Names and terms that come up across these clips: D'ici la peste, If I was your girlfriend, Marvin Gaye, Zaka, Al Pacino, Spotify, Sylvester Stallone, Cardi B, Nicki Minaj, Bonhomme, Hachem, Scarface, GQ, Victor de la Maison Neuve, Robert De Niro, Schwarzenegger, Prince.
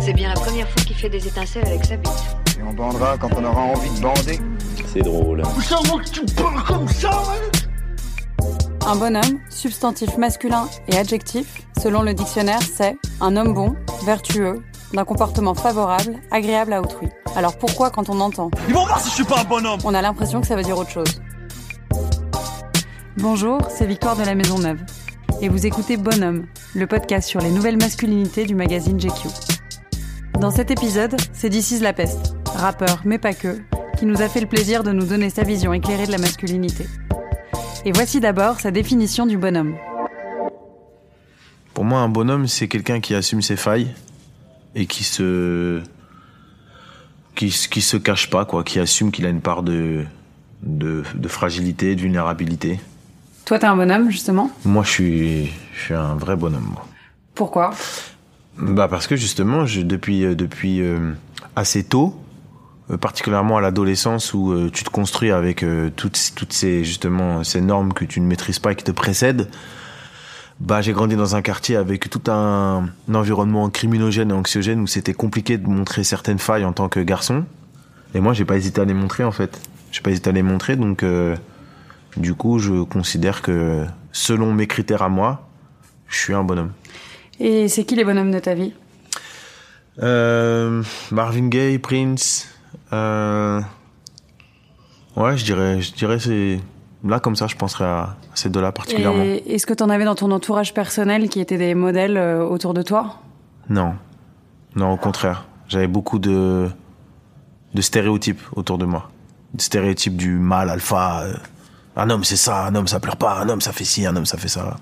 C'est bien la première fois qu'il fait des étincelles avec sa bite. Et on bandera quand on aura envie de bander. C'est drôle. Ça va que tu parles comme ça, hein? Un bonhomme, substantif masculin et adjectif, selon le dictionnaire, c'est un homme bon, vertueux, d'un comportement favorable, agréable à autrui. Alors pourquoi quand on entend ils vont voir si je suis pas un bonhomme, on a l'impression que ça veut dire autre chose. Bonjour, c'est Victor de la Maison Neuve. Et vous écoutez Bonhomme, le podcast sur les nouvelles masculinités du magazine GQ. Dans cet épisode, c'est D'ici la peste, rappeur mais pas que, qui nous a fait le plaisir de nous donner sa vision éclairée de la masculinité. Et voici d'abord sa définition du bonhomme. Pour moi, un bonhomme, c'est quelqu'un qui assume ses failles et qui se cache pas, quoi, qui assume qu'il a une part de fragilité, de vulnérabilité. Toi, t'es un bonhomme, justement ? Moi, je suis un vrai bonhomme, moi. Pourquoi ? Bah parce que justement, depuis assez tôt, particulièrement à l'adolescence où tu te construis avec toutes ces justement ces normes que tu ne maîtrises pas et qui te précèdent, bah j'ai grandi dans un quartier avec tout un environnement criminogène et anxiogène où c'était compliqué de montrer certaines failles en tant que garçon. Et moi, j'ai pas hésité à les montrer en fait. J'ai pas hésité à les montrer, donc du coup, je considère que selon mes critères à moi, je suis un bonhomme. Et c'est qui les bonhommes de ta vie ? Marvin Gaye, Prince. Ouais, je dirais c'est là comme ça, je penserais à ces deux-là particulièrement. Et est-ce que t'en avais dans ton entourage personnel qui étaient des modèles autour de toi ? Non, au contraire. J'avais beaucoup de stéréotypes autour de moi. Des stéréotypes du mâle alpha. Un homme c'est ça, un homme ça pleure pas, un homme ça fait ci, un homme ça fait ça.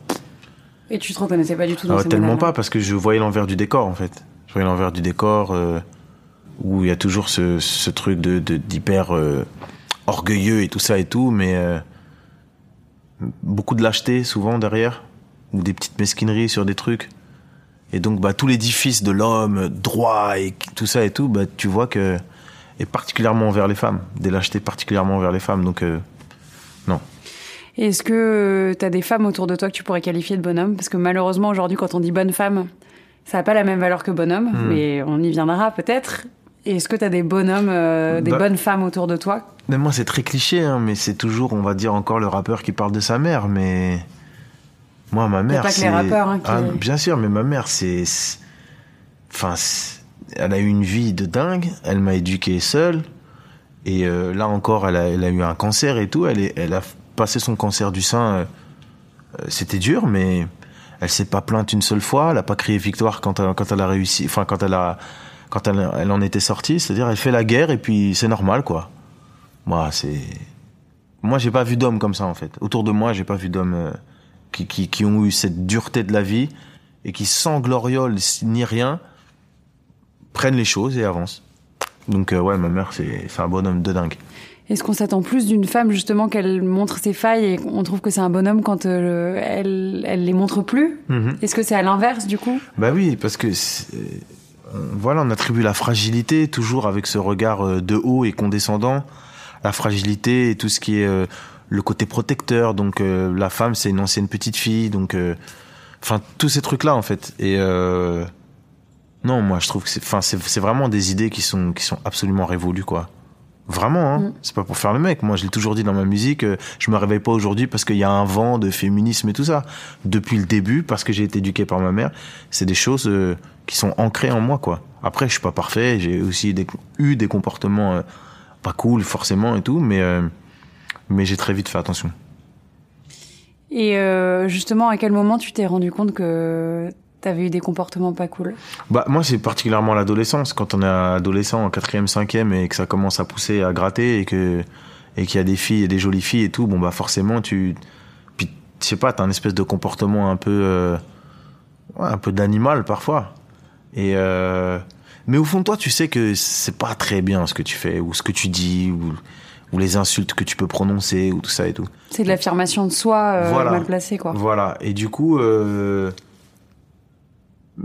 Et tu te reconnaissais pas du tout dans ces tellement modèles-là. Pas, parce que je voyais l'envers du décor, en fait. Je voyais l'envers du décor où il y a toujours ce truc d'hyper orgueilleux et tout ça et tout, mais beaucoup de lâcheté, souvent, derrière, ou des petites mesquineries sur des trucs. Et donc, bah, tout l'édifice de l'homme, droit et tout ça et tout, bah, tu vois que... Et particulièrement envers les femmes. Des lâchetés particulièrement envers les femmes, donc... non. Et est-ce que t'as des femmes autour de toi que tu pourrais qualifier de bonhommes ? Parce que malheureusement, aujourd'hui, quand on dit bonne femme, ça n'a pas la même valeur que bonhomme, mais on y viendra peut-être. Et est-ce que t'as des bonhommes, des bonnes femmes autour de toi ? Mais moi, c'est très cliché, hein, mais c'est toujours, on va dire, encore le rappeur qui parle de sa mère, mais... Moi, ma mère, c'est... pas que les rappeurs, hein, qui... Ah, bien sûr, mais ma mère, c'est... Enfin, elle a eu une vie de dingue, elle m'a éduqué seule, et là encore, elle a eu un cancer et tout, elle a... Passer son cancer du sein, c'était dur, mais elle s'est pas plainte une seule fois. Elle a pas crié victoire quand elle a réussi, enfin quand elle en était sortie. C'est-à-dire, elle fait la guerre et puis c'est normal, quoi. Moi, j'ai pas vu d'hommes comme ça en fait. Autour de moi, j'ai pas vu d'hommes qui ont eu cette dureté de la vie et qui sans gloriole ni rien prennent les choses et avancent. Donc ouais, ma mère, c'est un bonhomme de dingue. Est-ce qu'on s'attend plus d'une femme, justement, qu'elle montre ses failles et on trouve que c'est un bonhomme quand elle les montre plus ? Est-ce que c'est à l'inverse, du coup ? Bah oui, parce que... Voilà, on attribue la fragilité, toujours avec ce regard de haut et condescendant. La fragilité et tout ce qui est le côté protecteur. Donc, la femme, c'est une ancienne petite fille. Donc, enfin, tous ces trucs-là, en fait. Et... Non, moi, je trouve que c'est vraiment des idées qui sont absolument révolues, quoi. Vraiment, hein. C'est pas pour faire le mec. Moi, je l'ai toujours dit dans ma musique, je me réveille pas aujourd'hui parce qu'il y a un vent de féminisme et tout ça. Depuis le début, parce que j'ai été éduqué par ma mère, c'est des choses qui sont ancrées en moi, quoi. Après, je suis pas parfait, j'ai aussi eu des comportements pas cool, forcément, et tout, mais j'ai très vite fait attention. Et justement, à quel moment tu t'es rendu compte que... T'avais eu des comportements pas cool ? Bah, moi, c'est particulièrement l'adolescence. Quand on est adolescent en 4e, 5e et que ça commence à pousser, à gratter et que et qu'il y a des filles, des jolies filles et tout, bon bah forcément tu, puis je sais pas, t'as un espèce de comportement un peu d'animal parfois. Et mais au fond de toi, tu sais que c'est pas très bien ce que tu fais ou ce que tu dis ou les insultes que tu peux prononcer ou tout ça et tout. C'est de l'affirmation de soi mal placée quoi. Voilà. Et du coup,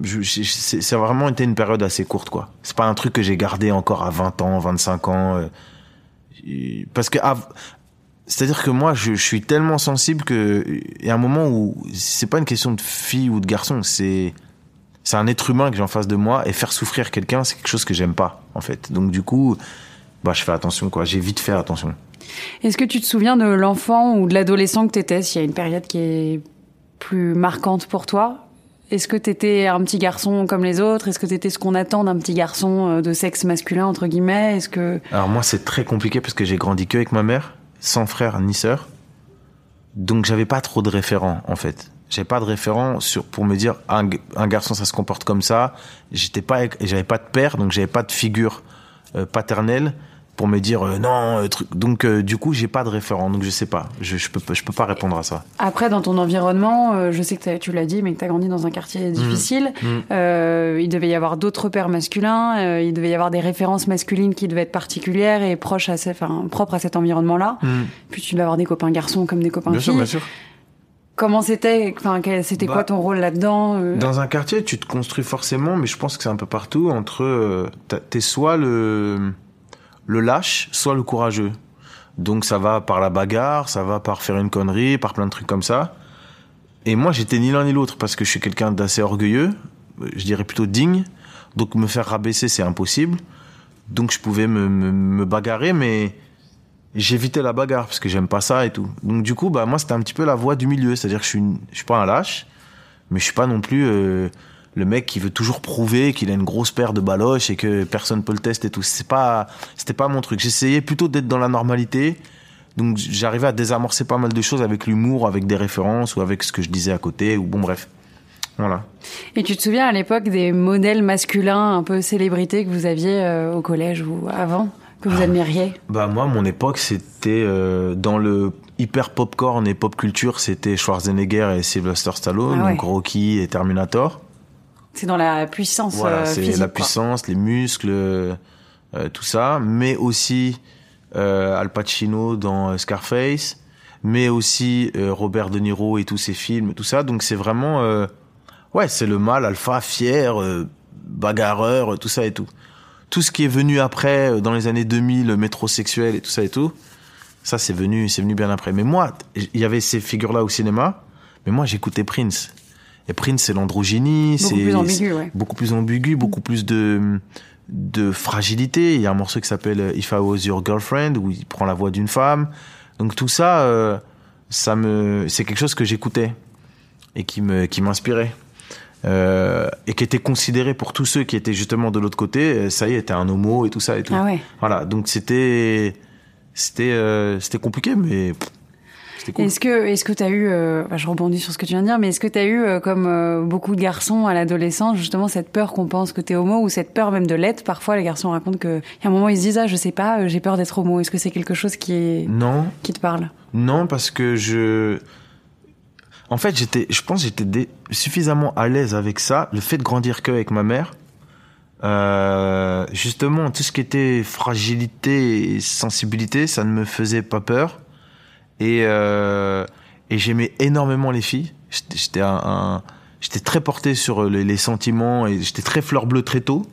ça a vraiment été une période assez courte quoi. C'est pas un truc que j'ai gardé encore à 20 ans, 25 ans. Parce que c'est-à-dire que moi, je suis tellement sensible que il y a un moment où c'est pas une question de fille ou de garçon, c'est un être humain que j'ai en face de moi, et faire souffrir quelqu'un, c'est quelque chose que j'aime pas, en fait. Donc, du coup, bah, je fais attention, quoi. J'ai vite fait attention. Est-ce que tu te souviens de l'enfant ou de l'adolescent que t'étais, s'il y a une période qui est plus marquante pour toi? Est-ce que t'étais un petit garçon comme les autres? Est-ce que t'étais ce qu'on attend d'un petit garçon de sexe masculin, entre guillemets? Est-ce que... Alors, moi, c'est très compliqué parce que j'ai grandi que avec ma mère, sans frère ni sœur. Donc, j'avais pas trop de référents, en fait. J'avais pas de référent pour me dire un garçon ça se comporte comme ça. J'avais pas de père, donc j'avais pas de figure paternelle pour me dire truc. Donc du coup j'ai pas de référent, donc je sais pas. Je peux pas répondre à ça. Après dans ton environnement, je sais que tu l'as dit, mais que t'as grandi dans un quartier difficile. Il devait y avoir d'autres repères masculins. Il devait y avoir des références masculines qui devaient être particulières et propres à cet environnement-là. Puis tu devais avoir des copains garçons comme des copains filles. Bien sûr, bien sûr. Comment c'était, c'était quoi ton rôle là-dedans? Dans un quartier, tu te construis forcément, mais je pense que c'est un peu partout, entre... T'es soit le lâche, soit le courageux. Donc ça va par la bagarre, ça va par faire une connerie, par plein de trucs comme ça. Et moi, j'étais ni l'un ni l'autre, parce que je suis quelqu'un d'assez orgueilleux, je dirais plutôt digne, donc me faire rabaisser, c'est impossible. Donc je pouvais me bagarrer, mais... J'évitais la bagarre parce que j'aime pas ça et tout. Donc du coup, bah moi c'était un petit peu la voie du milieu, c'est-à-dire que je suis pas un lâche, mais je suis pas non plus le mec qui veut toujours prouver qu'il a une grosse paire de baloches et que personne peut le tester et tout. C'était pas mon truc. J'essayais plutôt d'être dans la normalité. Donc j'arrivais à désamorcer pas mal de choses avec l'humour, avec des références ou avec ce que je disais à côté ou bon bref. Voilà. Et tu te souviens à l'époque des modèles masculins un peu célébrités que vous aviez au collège ou avant ? Que vous admiriez? Bah moi, mon époque, c'était dans le hyper popcorn et pop culture, c'était Schwarzenegger et Sylvester Stallone, donc Rocky et Terminator. C'est dans la puissance physique. Voilà, c'est physique, la puissance, les muscles, tout ça. Mais aussi Al Pacino dans Scarface, mais aussi Robert De Niro et tous ses films, tout ça. Donc c'est vraiment... c'est le mâle alpha, fier, bagarreur, tout ça et tout. Tout ce qui est venu après, dans les années 2000, le métrosexuel et tout, ça c'est venu bien après. Mais moi, il y avait ces figures-là au cinéma, mais moi j'écoutais Prince. Et Prince, c'est l'androgynie, beaucoup plus ambigu, beaucoup plus de fragilité. Il y a un morceau qui s'appelle If I was your girlfriend, où il prend la voix d'une femme. Donc tout ça, c'est quelque chose que j'écoutais et qui m'inspirait. Et qui était considéré pour tous ceux qui étaient justement de l'autre côté, ça y est, t'es un homo et tout ça et tout. Ah ouais. Voilà, donc c'était compliqué, mais c'était cool. Est-ce que t'as eu, je rebondis sur ce que tu viens de dire, mais est-ce que t'as eu comme beaucoup de garçons à l'adolescence justement cette peur qu'on pense que t'es homo ou cette peur même de l'être? Parfois les garçons racontent que il y a un moment ils se disent je sais pas, j'ai peur d'être homo. Est-ce que c'est quelque chose qui te parle? Non, parce que en fait, je pense que j'étais suffisamment à l'aise avec ça, le fait de grandir qu'avec ma mère. Justement, tout ce qui était fragilité et sensibilité, ça ne me faisait pas peur. Et j'aimais énormément les filles. J'étais très porté sur les sentiments et j'étais très fleur bleue très tôt.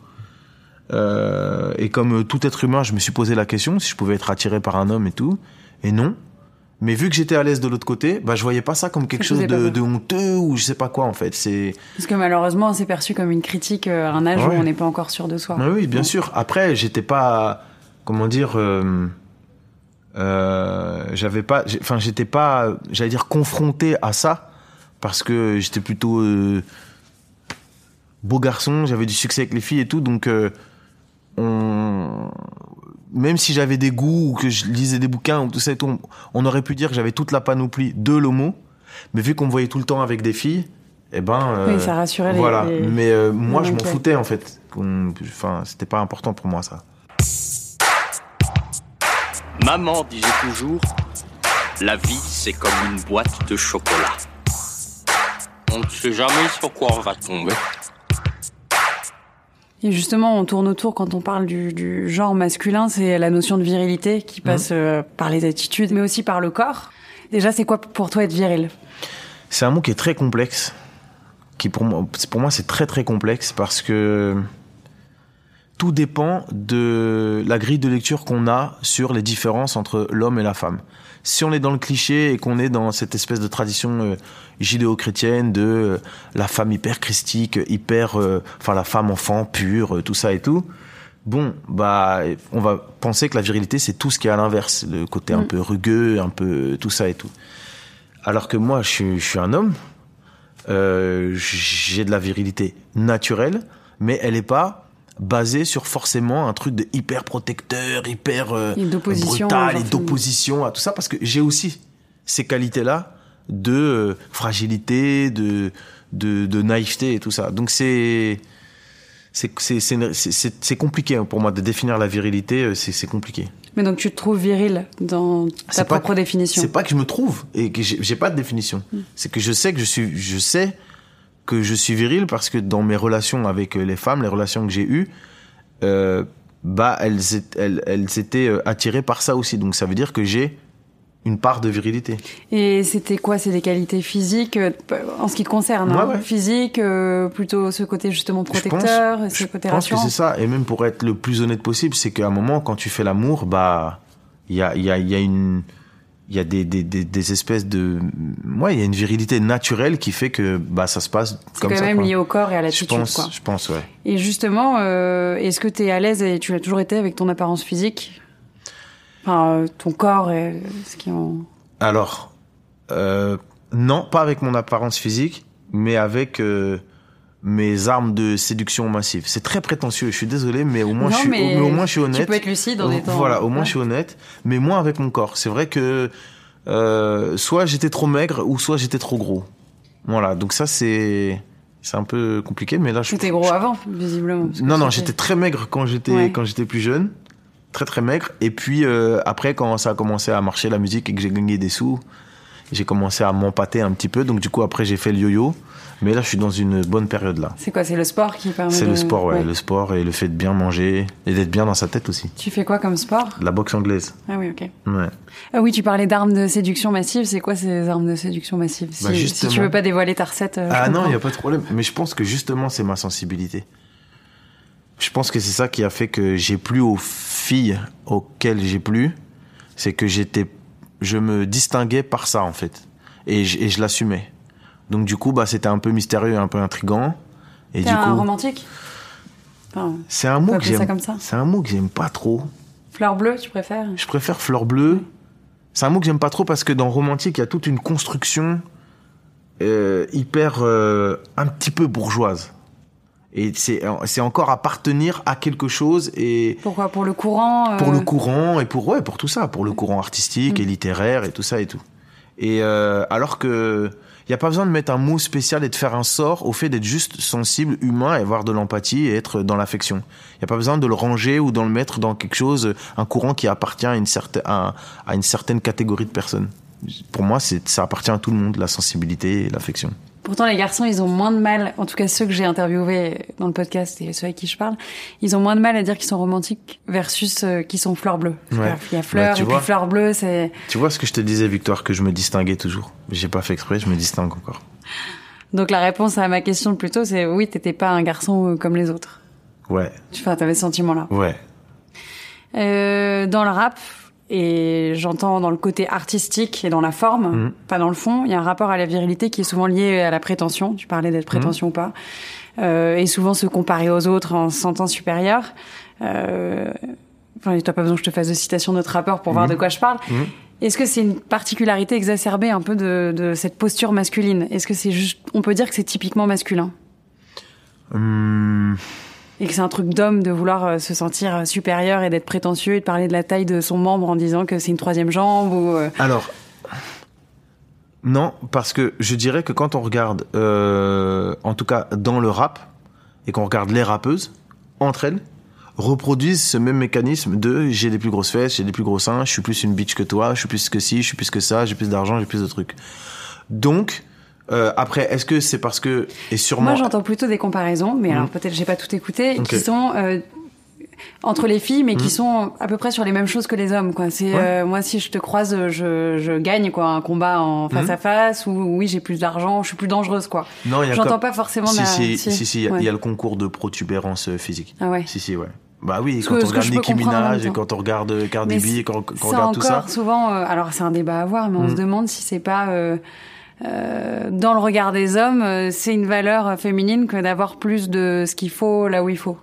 Et comme tout être humain, je me suis posé la question si je pouvais être attiré par un homme et tout. Et non. Mais vu que j'étais à l'aise de l'autre côté, bah je voyais pas ça comme quelque chose de honteux ou je sais pas quoi en fait. Parce que malheureusement c'est perçu comme une critique à un âge où on n'est pas encore sûr de soi. Mais oui, bien sûr. Après j'étais pas, j'étais pas, j'allais dire confronté à ça parce que j'étais plutôt beau garçon, j'avais du succès avec les filles et tout, donc même si j'avais des goûts ou que je lisais des bouquins ou tout ça et tout, on aurait pu dire que j'avais toute la panoplie de l'homo, mais vu qu'on me voyait tout le temps avec des filles, ça rassurait les... Mais moi, je m'en foutais en fait. Enfin, c'était pas important pour moi ça. Maman disait toujours, la vie c'est comme une boîte de chocolat. On ne sait jamais sur quoi on va tomber. Et justement, on tourne autour quand on parle du genre masculin, c'est la notion de virilité qui passe par les attitudes, mais aussi par le corps. Déjà, c'est quoi pour toi être viril ? C'est un mot qui est très complexe, qui pour moi c'est très très complexe parce que tout dépend de la grille de lecture qu'on a sur les différences entre l'homme et la femme. Si on est dans le cliché et qu'on est dans cette espèce de tradition judéo-chrétienne de la femme hyper christique, hyper, la femme enfant pure, tout ça et tout, bon, bah, on va penser que la virilité c'est tout ce qui est à l'inverse, le côté un peu rugueux, un peu tout ça et tout. Alors que moi, je suis un homme, j'ai de la virilité naturelle, mais elle n'est pas basée sur forcément un truc de hyper protecteur, hyper brutal et d'opposition à tout ça, parce que j'ai aussi ces qualités-là de fragilité, de naïveté et tout ça. Donc c'est compliqué pour moi de définir la virilité, c'est compliqué. Mais donc tu te trouves viril dans ta propre définition. C'est pas que je me trouve et que j'ai pas de définition. C'est que je sais que je suis viril parce que dans mes relations avec les femmes, les relations que j'ai eues, elles étaient attirées par ça aussi. Donc ça veut dire que j'ai une part de virilité. Et c'était quoi ? C'est des qualités physiques, en ce qui te concerne, ouais. Physique, plutôt ce côté justement protecteur, ce côté rassurant. Je pense que c'est ça. Et même pour être le plus honnête possible, c'est qu'à un moment, quand tu fais l'amour, bah, il y a des espèces de, il y a une virilité naturelle qui fait que bah ça se passe comme ça. C'est quand même lié au corps et à l'attitude, quoi. Je pense, ouais. Et justement, est-ce que t'es à l'aise et tu l'as toujours été avec ton apparence physique ? Enfin, ton corps et ce qui en... Alors, non, pas avec mon apparence physique, mais avec mes armes de séduction massive. C'est très prétentieux, je suis désolé, mais au moins je suis honnête. Tu peux être lucide en étant... Voilà, au moins je suis honnête, mais moins avec mon corps. C'est vrai que soit j'étais trop maigre ou soit j'étais trop gros. Voilà, donc ça c'est un peu compliqué, mais là... T'étais gros avant, visiblement. Non, j'étais très maigre quand j'étais plus jeune. Très très maigre, et puis après quand ça a commencé à marcher la musique et que j'ai gagné des sous, j'ai commencé à m'empâter un petit peu, donc du coup après j'ai fait le yo-yo, mais là je suis dans une bonne période là. C'est quoi, c'est le sport qui permet le sport, ouais, le sport et le fait de bien manger et d'être bien dans sa tête aussi. Tu fais quoi comme sport ? La boxe anglaise. Ah oui, ok. Ouais. Ah oui, tu parlais d'armes de séduction massive, c'est quoi ces armes de séduction massive ? Bah si tu veux pas dévoiler ta recette... Ah non, il n'y a pas de problème, mais je pense que justement c'est ma sensibilité. Je pense que c'est ça qui a fait que j'ai plu aux filles auxquelles j'ai plu, c'est que je me distinguais par ça en fait, et je l'assumais. Donc du coup, bah c'était un peu mystérieux, un peu intriguant. Et du coup, romantique. Enfin, c'est un mot que j'aime. C'est un mot que j'aime pas trop. Fleur bleue, tu préfères ? Je préfère fleur bleue. C'est un mot que j'aime pas trop parce que dans romantique, il y a toute une construction hyper un petit peu bourgeoise. Et c'est encore appartenir à quelque chose et... Pourquoi ? Pour le courant Pour le courant et pour tout ça. Pour le courant artistique et littéraire et tout ça et tout. Et alors que il n'y a pas besoin de mettre un mot spécial et de faire un sort au fait d'être juste sensible, humain, et avoir de l'empathie et être dans l'affection. Il n'y a pas besoin de le ranger ou de le mettre dans quelque chose, un courant qui appartient à une certaine catégorie de personnes. Pour moi, ça appartient à tout le monde, la sensibilité et l'affection. Pourtant, les garçons, ils ont moins de mal, en tout cas ceux que j'ai interviewés dans le podcast et ceux avec qui je parle, ils ont moins de mal à dire qu'ils sont romantiques versus qu'ils sont fleurs bleues. Ouais. Il y a fleurs, et puis fleurs bleues, c'est... Tu vois ce que je te disais, Victoire, que je me distinguais toujours. J'ai pas fait exprès, je me distingue encore. Donc la réponse à ma question plus tôt, c'est oui, t'étais pas un garçon comme les autres. Ouais. Enfin, t'avais ce sentiment-là. Ouais. Dans le rap... Et j'entends dans le côté artistique et dans la forme, pas dans le fond, il y a un rapport à la virilité qui est souvent lié à la prétention. Tu parlais d'être prétention ou pas. Et souvent se comparer aux autres en se sentant supérieur. Enfin, t'as pas besoin que je te fasse de citation de notre rappeur pour voir de quoi je parle. Est-ce que c'est une particularité exacerbée un peu de cette posture masculine ? Est-ce que c'est juste... On peut dire que c'est typiquement masculin ? Et que c'est un truc d'homme de vouloir se sentir supérieur et d'être prétentieux et de parler de la taille de son membre en disant que c'est une troisième jambe ou... Alors, non, parce que je dirais que quand on regarde, en tout cas dans le rap, et qu'on regarde les rappeuses, entre elles, reproduisent ce même mécanisme de j'ai des plus grosses fesses, j'ai des plus gros seins, je suis plus une bitch que toi, je suis plus que ci, je suis plus que ça, j'ai plus d'argent, j'ai plus de trucs. Donc après, est-ce que c'est parce que et sûrement moi j'entends plutôt des comparaisons, mais alors peut-être j'ai pas tout écouté, qui sont entre les filles, mais qui sont à peu près sur les mêmes choses que les hommes, quoi. C'est moi, si je te croise, je gagne, quoi, un combat en face à face, ou oui, j'ai plus d'argent, je suis plus dangereuse, quoi. Non, j'entends pas forcément. Si, il y a le concours de protubérance physique. Ah ouais. Si, ouais. Bah oui, quand on regarde Nicki Minaj, et quand on regarde Cardi B, et quand on regarde tout ça. Encore souvent, alors c'est un débat à voir, mais on se demande si c'est pas dans le regard des hommes, c'est une valeur féminine que d'avoir plus de ce qu'il faut là où il faut.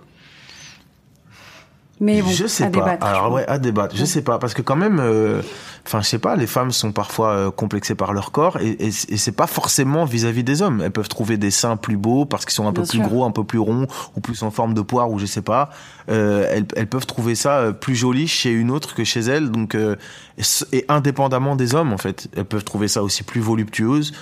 Mais bon, je sais pas. À débattre. Je sais pas, parce que quand même, je sais pas, les femmes sont parfois complexées par leur corps et c'est pas forcément vis-à-vis des hommes. Elles peuvent trouver des seins plus beaux parce qu'ils sont un peu plus gros, un peu plus ronds ou plus en forme de poire ou je sais pas. Elles peuvent trouver ça plus joli chez une autre que chez elles, donc et indépendamment des hommes en fait, elles peuvent trouver ça aussi plus voluptueuse.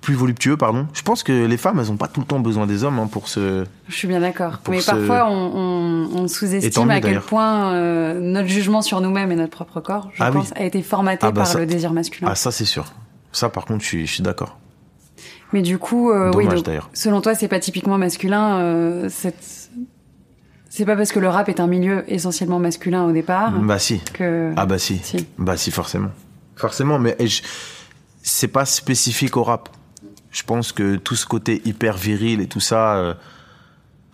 Plus voluptueux, pardon. Je pense que les femmes, elles n'ont pas tout le temps besoin des hommes pour se... Je suis bien d'accord. Mais parfois, on sous-estime à quel point notre jugement sur nous-mêmes et notre propre corps, je pense, a été formaté par le désir masculin. Ah, ça, c'est sûr. Ça, par contre, je suis d'accord. Mais du coup, dommage, donc, selon toi, c'est pas typiquement masculin. C'est pas parce que le rap est un milieu essentiellement masculin au départ... Bah si. Que... Ah bah si. Bah si, forcément. Forcément, mais c'est pas spécifique au rap. Je pense que tout ce côté hyper viril et tout ça,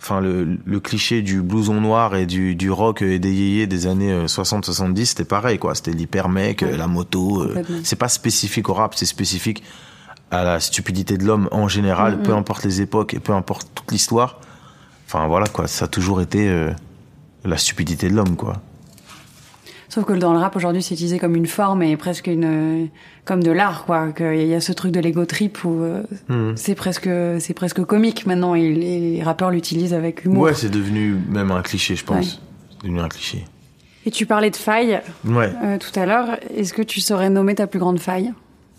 le cliché du blouson noir et du rock et des yéyés des années 60-70, c'était pareil, quoi. C'était l'hyper mec, la moto. C'est pas spécifique au rap, c'est spécifique à la stupidité de l'homme en général, peu importe les époques et peu importe toute l'histoire. Enfin voilà, quoi. Ça a toujours été la stupidité de l'homme, quoi. Sauf que dans le rap, aujourd'hui, c'est utilisé comme une forme et presque comme de l'art, quoi. Il y a ce truc de l'ego trip où c'est presque comique maintenant et les rappeurs l'utilisent avec humour. Ouais, c'est devenu même un cliché, je pense. Ouais. C'est devenu un cliché. Et tu parlais de faille tout à l'heure. Est-ce que tu saurais nommer ta plus grande faille ?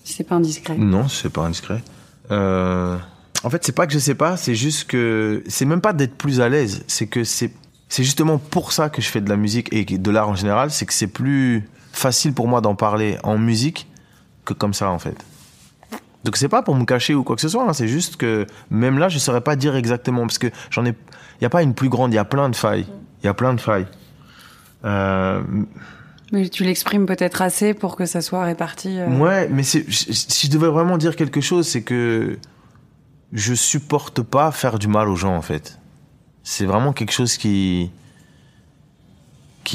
Si c'est pas indiscret. Non, c'est pas indiscret. En fait, c'est pas que je sais pas, c'est juste que... C'est même pas d'être plus à l'aise, c'est que c'est justement pour ça que je fais de la musique et de l'art en général, c'est que c'est plus facile pour moi d'en parler en musique que comme ça, en fait. Donc c'est pas pour me cacher ou quoi que ce soit, hein, c'est juste que même là, je saurais pas dire exactement, parce que y a pas une plus grande, il y a plein de failles. Mais tu l'exprimes peut-être assez pour que ça soit réparti. Ouais, mais si je devais vraiment dire quelque chose, c'est que je supporte pas faire du mal aux gens, en fait. C'est vraiment quelque chose qui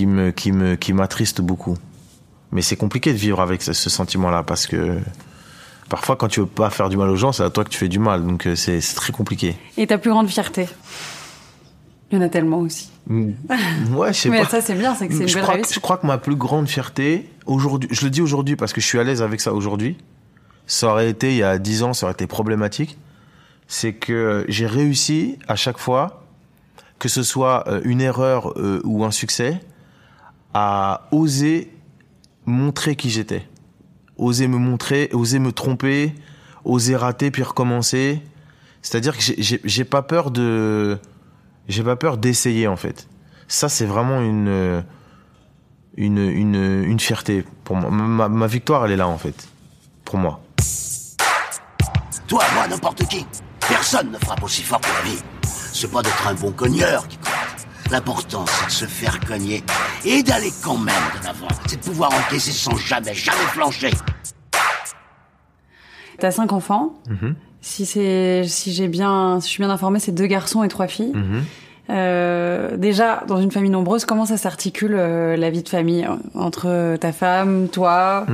m'attriste beaucoup. Mais c'est compliqué de vivre avec ce sentiment-là parce que parfois, quand tu veux pas faire du mal aux gens, c'est à toi que tu fais du mal. Donc c'est très compliqué. Et ta plus grande fierté ? Il y en a tellement aussi. Ouais, je sais pas. Mais ça, c'est bien, c'est que c'est une belle réussite. Je crois que ma plus grande fierté, aujourd'hui, je le dis aujourd'hui parce que je suis à l'aise avec ça aujourd'hui. Ça aurait été, il y a 10 ans, ça aurait été problématique. C'est que j'ai réussi à chaque fois, que ce soit une erreur ou un succès, à oser montrer qui j'étais. Oser me montrer, oser me tromper, oser rater puis recommencer. C'est-à-dire que j'ai pas peur d'essayer, en fait. Ça, c'est vraiment une fierté pour moi. Ma victoire, elle est là, en fait, pour moi. Toi, moi, n'importe qui, personne ne frappe aussi fort que la vie. C'est pas d'être un bon cogneur qui compte. L'important, c'est de se faire cogner et d'aller quand même de l'avant. C'est de pouvoir encaisser sans jamais flancher. T'as 5 enfants. Mm-hmm. Si je suis bien informée, c'est 2 garçons et 3 filles. Mm-hmm. Déjà, dans une famille nombreuse, comment ça s'articule la vie de famille entre ta femme, toi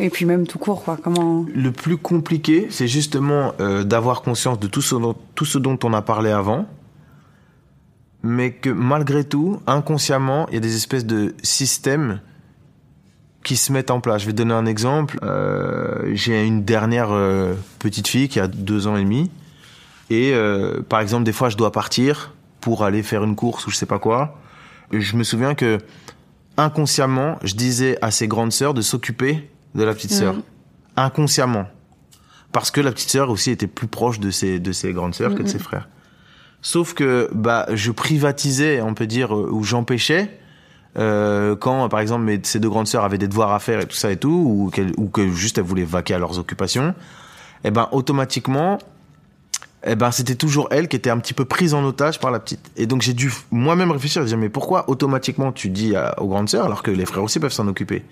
et puis même tout court, quoi. Comment... Le plus compliqué, c'est justement d'avoir conscience de tout ce dont on a parlé avant, mais que malgré tout, inconsciemment, il y a des espèces de systèmes qui se mettent en place. Je vais te donner un exemple. J'ai une dernière petite fille qui a 2 ans et demi, et par exemple, des fois, je dois partir pour aller faire une course ou je sais pas quoi. Et je me souviens que inconsciemment, je disais à ses grandes sœurs de s'occuper de la petite sœur, inconsciemment, parce que la petite sœur aussi était plus proche de ses grandes sœurs que de ses frères. Sauf que bah, je privatisais, on peut dire, ou j'empêchais quand, par exemple, ces deux grandes sœurs avaient des devoirs à faire et tout ça et tout, ou que juste elles voulaient vaquer à leurs occupations, et ben automatiquement, et ben c'était toujours elles qui étaient un petit peu prises en otage par la petite. Et donc j'ai dû moi-même réfléchir, je me disais mais pourquoi automatiquement tu dis aux grandes sœurs alors que les frères aussi peuvent s'en occuper.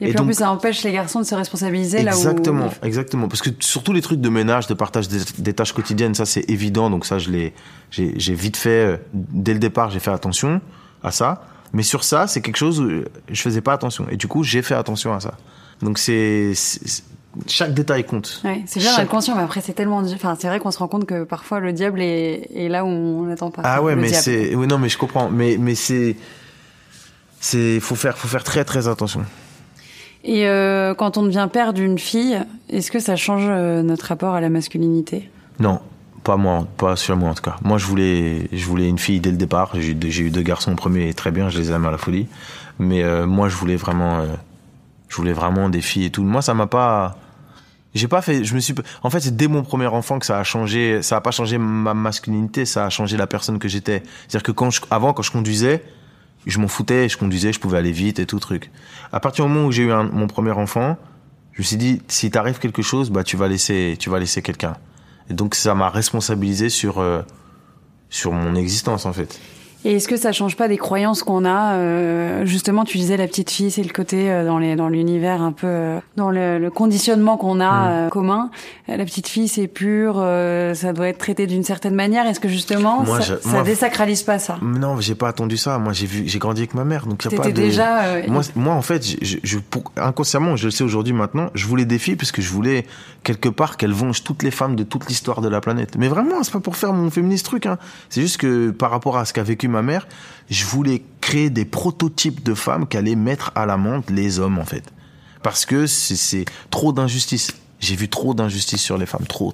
Et puis donc, en plus ça empêche les garçons de se responsabiliser là où... Exactement, parce que surtout les trucs de ménage, de partage des tâches quotidiennes, ça c'est évident, donc ça j'ai vite fait, dès le départ j'ai fait attention à ça, mais sur ça c'est quelque chose où je faisais pas attention, et du coup j'ai fait attention à ça. Donc chaque détail compte. Ouais, c'est bien inconscient, mais après c'est tellement, enfin c'est vrai qu'on se rend compte que parfois le diable est là où on n'attend pas. Ah ouais, mais diable. C'est, oui non mais je comprends, mais c'est faut faire très très attention. Et quand on devient père d'une fille, est-ce que ça change notre rapport à la masculinité ? Non, pas moi, pas sur moi en tout cas. Moi, je voulais une fille dès le départ. J'ai eu deux garçons, le premier est très bien, je les aime à la folie. Mais moi, je voulais vraiment des filles et tout. Moi, ça m'a pas, j'ai pas fait. En fait, c'est dès mon premier enfant que ça a changé. Ça a pas changé ma masculinité, ça a changé la personne que j'étais. C'est-à-dire que avant, quand je conduisais, je m'en foutais, je conduisais, je pouvais aller vite et tout truc. À partir du moment où j'ai eu mon premier enfant, je me suis dit, si t'arrive quelque chose, bah tu vas laisser quelqu'un. Et donc ça m'a responsabilisé sur mon existence en fait. Et est-ce que ça change pas des croyances qu'on a justement, tu disais la petite fille, c'est le côté dans l'univers un peu dans le conditionnement qu'on a commun. La petite fille, c'est pur, ça doit être traité d'une certaine manière. Est-ce que justement ça désacralise pas ça ? Non, j'ai pas attendu ça. Moi, j'ai grandi avec ma mère, donc y a pas de. Déjà. Moi en fait, inconsciemment, je le sais aujourd'hui maintenant, je voulais des filles parce que je voulais quelque part qu'elles vengent toutes les femmes de toute l'histoire de la planète. Mais vraiment, c'est pas pour faire mon féministe truc. Hein. C'est juste que par rapport à ce qu'a vécu ma mère, je voulais créer des prototypes de femmes qui allaient mettre à l'amende les hommes en fait, parce que c'est trop d'injustice. J'ai vu trop d'injustice sur les femmes, trop.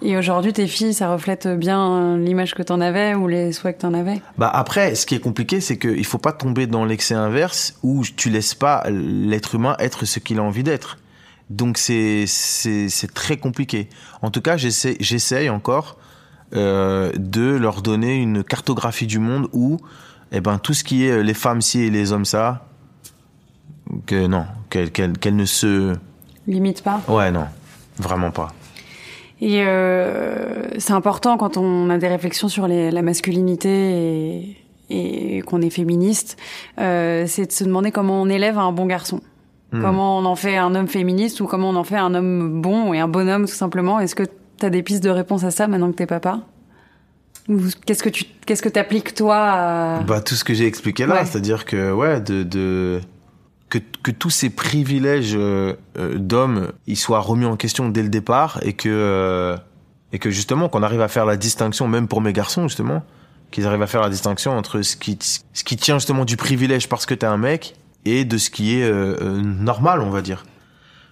Et aujourd'hui, tes filles, ça reflète bien l'image que t'en avais ou les souhaits que t'en avais. Bah après, ce qui est compliqué, c'est que il faut pas tomber dans l'excès inverse où tu laisses pas l'être humain être ce qu'il a envie d'être. Donc c'est très compliqué. En tout cas, j'essaye encore. De leur donner une cartographie du monde où tout ce qui est les femmes ci et les hommes ça, que non, qu'elles ne se limitent pas. Ouais, non, vraiment pas. Et c'est important quand on a des réflexions sur la masculinité et qu'on est féministe, c'est de se demander comment on élève un bon garçon. Comment on en fait un homme féministe ou comment on en fait un homme bon et un bonhomme tout simplement. Est-ce que t'as des pistes de réponse à ça maintenant que t'es papa ? Qu'est-ce que t'appliques toi à... Bah tout ce que j'ai expliqué là, ouais. C'est-à-dire que ouais, que tous ces privilèges d'hommes, ils soient remis en question dès le départ et que justement qu'on arrive à faire la distinction, même pour mes garçons justement, qu'ils arrivent à faire la distinction entre ce qui tient justement du privilège parce que t'es un mec et de ce qui est normal, on va dire.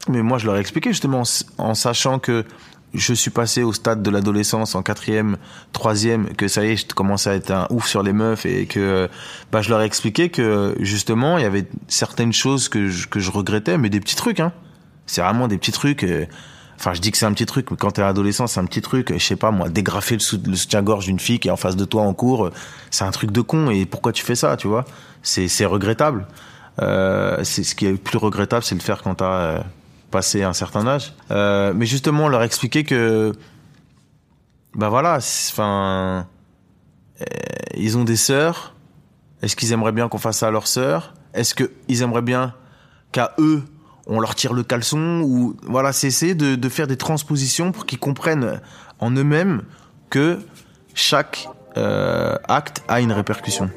Mais moi je leur ai expliqué justement en sachant que je suis passé au stade de l'adolescence en 4e, 3e, que ça y est, je commençais à être un ouf sur les meufs et que je leur ai expliqué que justement, il y avait certaines choses que je regrettais, mais des petits trucs. Hein. C'est vraiment des petits trucs. Enfin, je dis que c'est un petit truc, mais quand t'es adolescent, c'est un petit truc. Je sais pas, moi, dégrafer le soutien-gorge d'une fille qui est en face de toi en cours, c'est un truc de con. Et pourquoi tu fais ça, tu vois ? C'est regrettable. C'est ce qui est le plus regrettable, c'est de le faire quand t'as... passé un certain âge, mais justement leur expliquer que ils ont des sœurs, est-ce qu'ils aimeraient bien qu'on fasse ça à leurs sœurs, est-ce que ils aimeraient bien qu'à eux on leur tire le caleçon, ou voilà, c'est essayer de faire des transpositions pour qu'ils comprennent en eux-mêmes que chaque acte a une répercussion.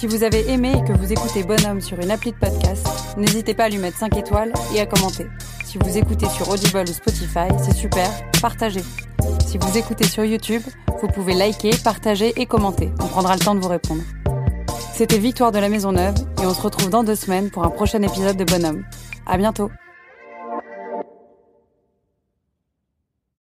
Si vous avez aimé et que vous écoutez Bonhomme sur une appli de podcast, n'hésitez pas à lui mettre 5 étoiles et à commenter. Si vous écoutez sur Audible ou Spotify, c'est super, partagez. Si vous écoutez sur YouTube, vous pouvez liker, partager et commenter. On prendra le temps de vous répondre. C'était Victor de la Maison Neuve et on se retrouve dans 2 semaines pour un prochain épisode de Bonhomme. À bientôt.